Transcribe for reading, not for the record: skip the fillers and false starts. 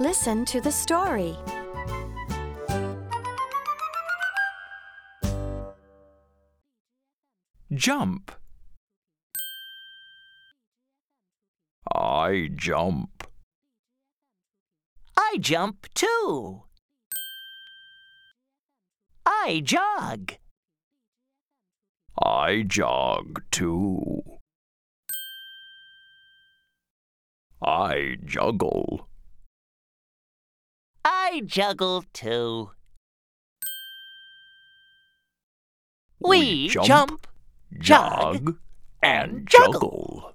Listen to the story. Jump. I jump. I jump too. I jog. I jog too. I juggle. I juggle too. We jump, jog, and juggle.